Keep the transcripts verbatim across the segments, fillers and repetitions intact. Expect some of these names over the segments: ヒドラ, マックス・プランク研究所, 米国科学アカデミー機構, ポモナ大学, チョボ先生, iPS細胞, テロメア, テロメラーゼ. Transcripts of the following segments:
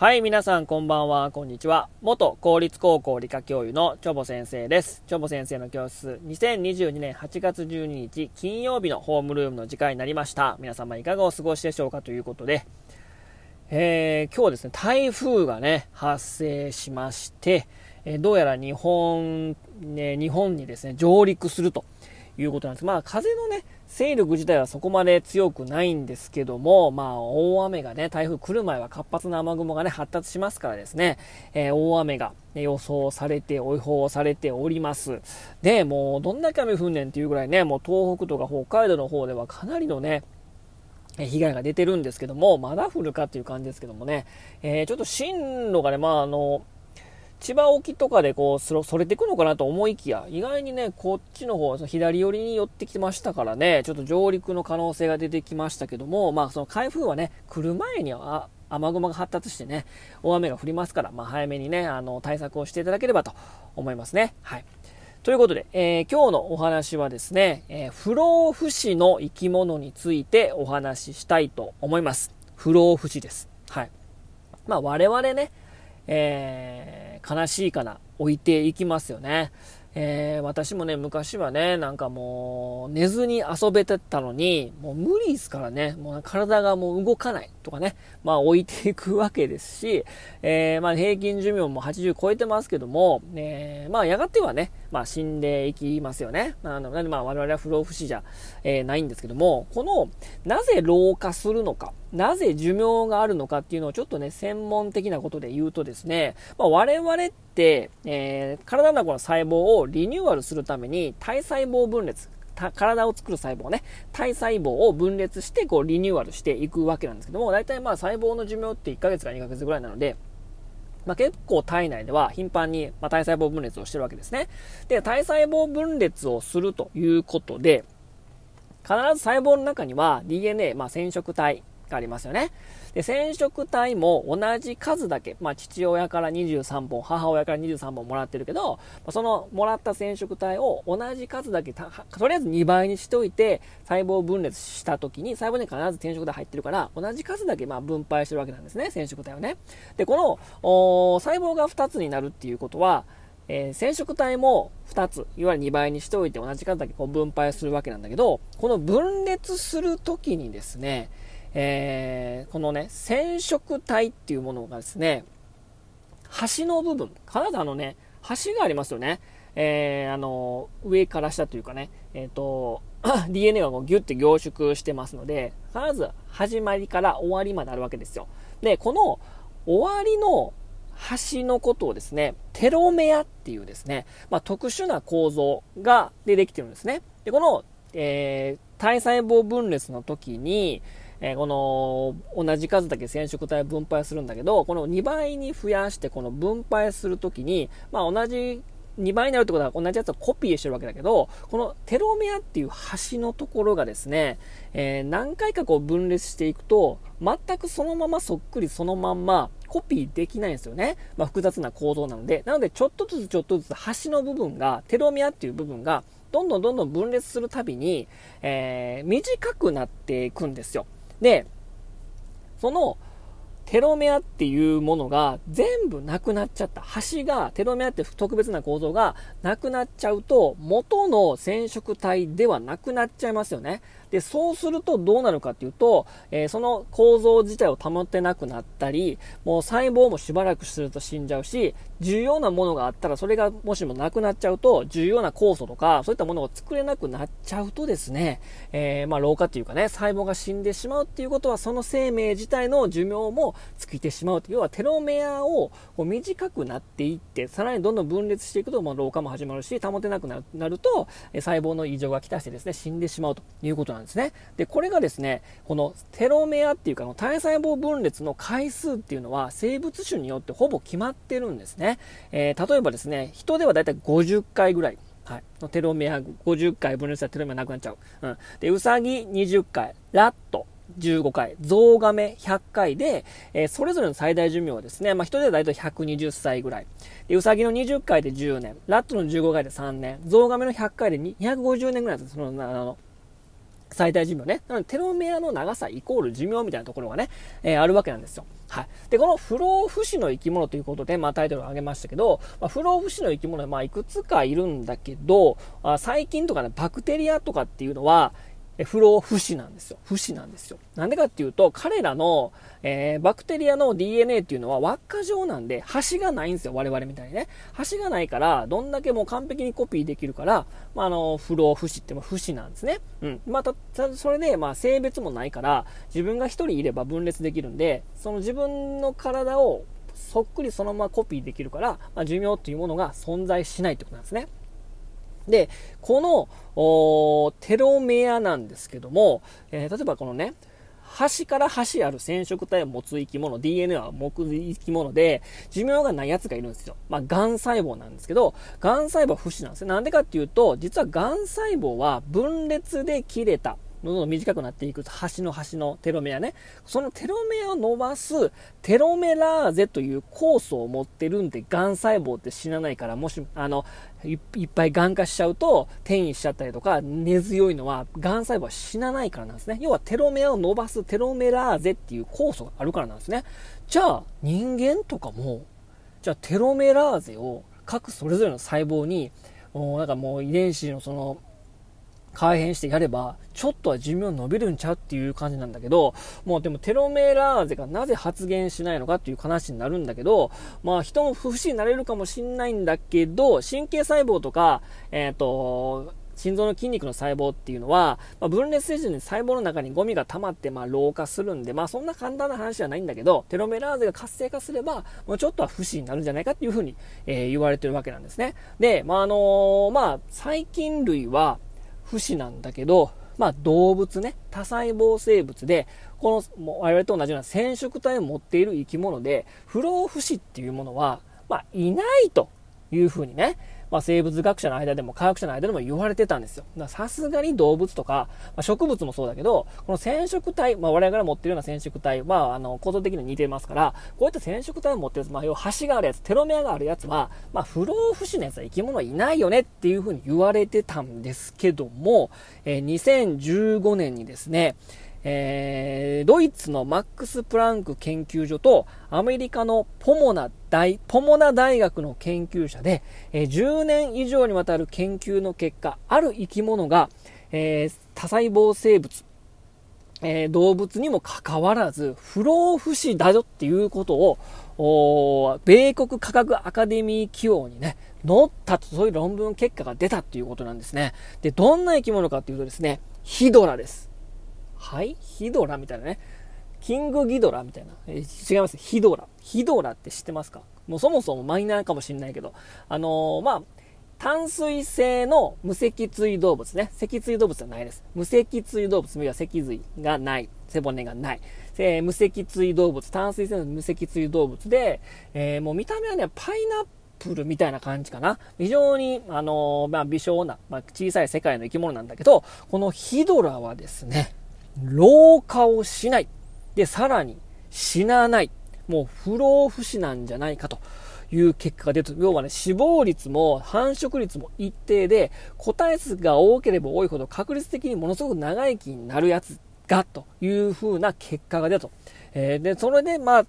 はい、皆さんこんばんは、こんにちは。元公立高校理科教諭のチョボ先生です。チョボ先生の教室、にせんにじゅうにねんはちがつじゅうににち金曜日のホームルームの時間になりました。皆様いかがお過ごしでしょうかということで、えー、今日ですね、台風がね、発生しまして、えー、どうやら日本、ね、日本にですね、上陸するということなんです。まあ、風のね、勢力自体はそこまで強くないんですけども、まあ、大雨がね、台風来る前は活発な雨雲がね、発達しますからですね、えー、大雨が、ね、予想されて、予報されております。で、もう、どんだけ雨降んねんっていうぐらいね、もう東北とか北海道の方ではかなりのね、被害が出てるんですけども、まだ降るかっていう感じですけどもね、えー、ちょっと進路がね、まあ、あの、千葉沖とかでこうそれていくのかなと思いきや、意外にねこっちの方左寄りに寄ってきましたからね、ちょっと上陸の可能性が出てきましたけども、まあその台風はね来る前には雨雲が発達してね大雨が降りますから、まあ早めにねあの対策をしていただければと思いますね。はい。ということで、えー、今日のお話はですね、えー、不老不死の生き物についてお話ししたいと思います。不老不死です。はい。まあ我々ね。えー、悲しいかな置いていきますよね、えー、私もね昔はねなんかもう寝ずに遊べてたのにもう無理ですからね、もう体がもう動かないとかね、まあ置いていくわけですし、えー、まあ平均寿命もはちじゅう超えてますけども、えー、まあやがてはねまあ死んでいきますよね。なのでまあ我々は不老不死じゃ、えー、ないんですけども、このなぜ老化するのか、なぜ寿命があるのかっていうのをちょっとね専門的なことで言うとですね、まあ、我々って、えー、体の中の細胞をリニューアルするために体細胞分裂、体を作る細胞ね、体細胞を分裂してこうリニューアルしていくわけなんですけども、だいたいまあ細胞の寿命っていっかげつかにかげつぐらいなので、まあ、結構体内では頻繁にまあ体細胞分裂をしてるわけですね。で、体細胞分裂をするということで必ず細胞の中には ディーエヌエー、まあ、染色体がありますよね。で、染色体も同じ数だけ、まあ、父親からにじゅうさんぼん、母親からにじゅうさんぼんもらってるけど、そのもらった染色体を同じ数だけとりあえずにばいにしておいて、細胞分裂した時に細胞に必ず染色体入ってるから同じ数だけまあ分配してるわけなんですね、染色体をね。で、この細胞がふたつになるっていうことは、えー、染色体もふたつ、いわゆるにばいにしておいて同じ数だけこう分配するわけなんだけど、この分裂する時にですね、えー、このね染色体っていうものがですね、端の部分、必ずあのね端がありますよね、えー、あの上から下というかね、えー、とディーエヌエー がこうギュッて凝縮してますので、必ず始まりから終わりまであるわけですよ。で、この終わりの端のことをですねテロメアっていうですね、まあ、特殊な構造がでできてるんですね。で、この、えー、体細胞分裂の時にえー、この同じ数だけ染色体を分配するんだけど、このにばいに増やしてこの分配するときに、まあ、同じにばいになるってことは同じやつをコピーしてるわけだけど、このテロメアっていう端のところがですね、えー、何回かこう分裂していくと全くそのままそっくりそのまんまコピーできないんですよね、まあ、複雑な構造なので。なのでちょっとずつちょっとずつ端の部分が、テロメアっていう部分がどんどんどんどん分裂するたびに、えー、短くなっていくんですよ。で、そのテロメアっていうものが全部なくなっちゃった端が、テロメアって特別な構造がなくなっちゃうと元の染色体ではなくなっちゃいますよね。で、そうするとどうなるかっていうと、えー、その構造自体を保ってなくなったり、もう細胞もしばらくすると死んじゃうし、重要なものがあったらそれがもしもなくなっちゃうと、重要な酵素とかそういったものを作れなくなっちゃうとですね、えー、まあ老化っていうかね、細胞が死んでしまうっていうことは、その生命自体の寿命も尽きてしまうと。要はテロメアをこう短くなっていって、さらにどんどん分裂していくと、まあ、老化も始まるし、保てなくなると細胞の異常がきたしてですね死んでしまうということなんですね。で、これがですね、このテロメアっていうかの体細胞分裂の回数っていうのは生物種によってほぼ決まってるんですね、えー、例えばですね、人ではだいたいごじゅっかいぐらい、はい、のテロメア、ごじゅっかい分裂したらテロメアなくなっちゃう、うん、で、ウサギにじゅっかい、ラットじゅうごかい、ゾウガメひゃっかいで、えー、それぞれの最大寿命はですね、まあ、人でだいたいひゃくにじゅっさいぐらいで、ウサギのにじゅっかいでじゅうねん、ラットのじゅうごかいでさんねん、ゾウガメのひゃっかいでにひゃくごじゅうねんぐらいなんです。そのあの最大寿命ね。なのでテロメアの長さイコール寿命みたいなところがね、えー、あるわけなんですよ。はい、でこの不老不死の生き物ということで、まあ、タイトルを挙げましたけど、まあ、不老不死の生き物は、まあ、いくつかいるんだけど、あ細菌とか、ね、バクテリアとかっていうのは不老不死なんですよ。不死なんですよ。なんでかっていうと、彼らの、えー、バクテリアの ディーエヌエー っていうのは輪っか状なんで、端がないんですよ。我々みたいにね。端がないから、どんだけもう完璧にコピーできるから、まあ、あの、不老不死って、まあ、不死なんですね。うん。まあ、た、た、それで、まあ、性別もないから、自分が一人いれば分裂できるんで、その自分の体をそっくりそのままコピーできるから、まあ、寿命っていうものが存在しないってことなんですね。でこのテロメアなんですけども、えー、例えばこのね端から端ある染色体を持つ生き物 ディーエヌエー は持つ生き物で寿命がないやつがいるんですよ。まあ、がん細胞なんですけど、がん細胞は不死なんですね。なんでかっていうと、実はがん細胞は分裂で切れた、どんどん短くなっていく端の端のテロメアね、そのテロメアを伸ばすテロメラーゼという酵素を持ってるんで、がん細胞って死なないから、もしあの い, いっぱいがん化しちゃうと転移しちゃったりとか、根強いのはがん細胞は死なないからなんですね。要はテロメアを伸ばすテロメラーゼっていう酵素があるからなんですね。じゃあ人間とかも、じゃあテロメラーゼを各それぞれの細胞になんかもう遺伝子のその改変してやれば、ちょっとは寿命伸びるんちゃうっていう感じなんだけど、もうでもテロメラーゼがなぜ発現しないのかっていう話になるんだけど、まあ人も不死になれるかもしんないんだけど、神経細胞とか、えっと、心臓の筋肉の細胞っていうのは、まあ、分裂せずに細胞の中にゴミが溜まって、まあ、老化するんで、まあ、そんな簡単な話じゃないんだけど、テロメラーゼが活性化すれば、もうちょっとは不死になるんじゃないかっていうふうに、えー、言われてるわけなんですね。で、まあ、あのー、まあ、細菌類は、不死なんだけど、まあ、動物ね、多細胞生物で、この我々と同じような染色体を持っている生き物で、不老不死っていうものは、まあ、いないというふうにね、まあ、生物学者の間でも科学者の間でも言われてたんですよ。さすがに動物とか、まあ、植物もそうだけど、この染色体、まあ、我々が持っているような染色体はあの構造的に似てますから、こういった染色体を持っているやつ、まあ、要は端があるやつ、テロメアがあるやつは、まあ、不老不死のやつは生き物はいないよねっていうふうに言われてたんですけども、えー、にせんじゅうごねんにですね、えー、ドイツのマックス・プランク研究所とアメリカのポモナ大、ポモナ大学の研究者で、えー、じゅうねん以上にわたる研究の結果、ある生き物が、えー、多細胞生物、えー、動物にもかかわらず不老不死だよっていうことを米国科学アカデミー機構にね載ったと、そういう論文結果が出たということなんですね。で、どんな生き物かというとですね、ヒドラです。はい、ヒドラみたいなね、キングギドラみたいな、えー、違います、ヒドラ。ヒドラって知ってますか？もうそもそもマイナーかもしれないけど、あのー、まあ、淡水性の無脊椎動物ね、脊椎動物じゃないです。無脊椎動物、脊髄がない、背骨がない、えー、無脊椎動物、淡水性の無脊椎動物で、えー、もう見た目はね、パイナップルプルみたいな感じかな。非常に、あのー、まあ、微小な、まあ、小さい世界の生き物なんだけど、このヒドラはですね、老化をしない。で、さらに死なない。もう不老不死なんじゃないかという結果が出る。要はね、死亡率も繁殖率も一定で、個体数が多ければ多いほど確率的にものすごく長生きになるやつが、という風な結果が出ると。えー、で、それで、まあ、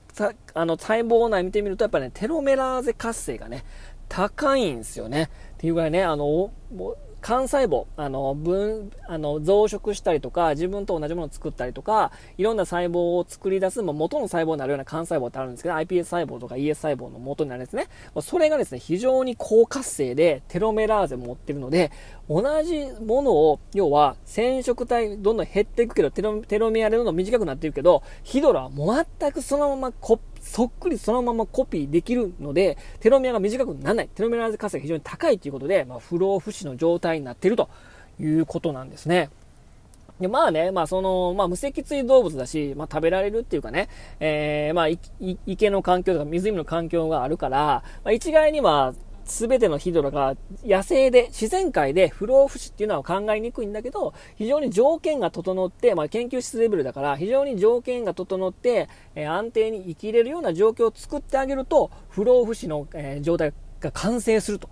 あの、細胞内見てみると、やっぱね、テロメラーゼ活性がね、高いんですよね。っていうぐらいね、あの、幹細胞、あの、分、あの、増殖したりとか、自分と同じものを作ったりとか、いろんな細胞を作り出す、まあ、元の細胞になるような幹細胞ってあるんですけど、iPS 細胞とか イーエス 細胞の元になるんですね。それがですね、非常に高活性で、テロメラーゼを持ってるので、同じものを、要は、染色体どんどん減っていくけど、テロ、テロメアでどんどん短くなっていくけど、ヒドラはもう全くそのままコピー、そっくりそのままコピーできるので、テロメアが短くならない。テロメラーゼ活性が非常に高いということで、まあ、不老不死の状態になっているということなんですね。で、まあね、まあその、まあ無脊椎動物だし、まあ食べられるっていうかね、えー、まあ池の環境とか湖の環境があるから、まあ、一概には全てのヒドラが野生で自然界で不老不死っていうのは考えにくいんだけど、非常に条件が整って、まあ、研究室レベルだから非常に条件が整って、えー、安定に生きれるような状況を作ってあげると不老不死の、えー、状態が完成すると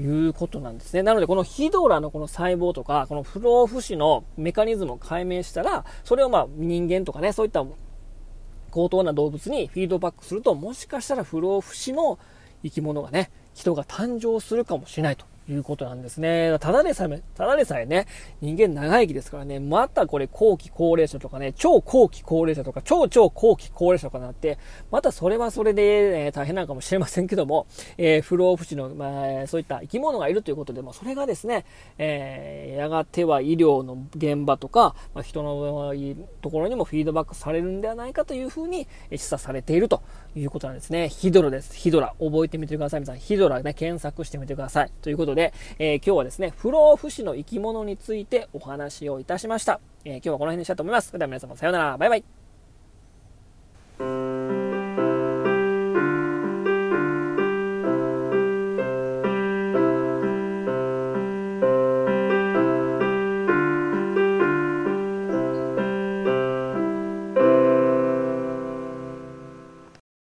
いうことなんですね。なのでこのヒドラのこの細胞とかこの不老不死のメカニズムを解明したら、それをまあ人間とかね、そういった高等な動物にフィードバックすると、もしかしたら不老不死の生き物がね、人が誕生するかもしれないということなんですね。ただでさえ、ただでさえね、人間長生きですからね、またこれ後期高齢者とかね、超後期高齢者とか、超超後期高齢者とかになって、またそれはそれで、えー、大変なのかもしれませんけども、えー、不老不死の、まあ、そういった生き物がいるということで、まあ、それがですね、えー、やがては医療の現場とか、まあ、人のところにもフィードバックされるんではないかというふうに示唆されているということなんですね。ヒドラです。ヒドラ。覚えてみてください。皆さん、ヒドラね、検索してみてください。ということで、でえー、今日はですね、不老不死の生き物についてお話をいたしました。えー、今日はこの辺にしたいと思います。それでは皆様さようなら、バイバイ。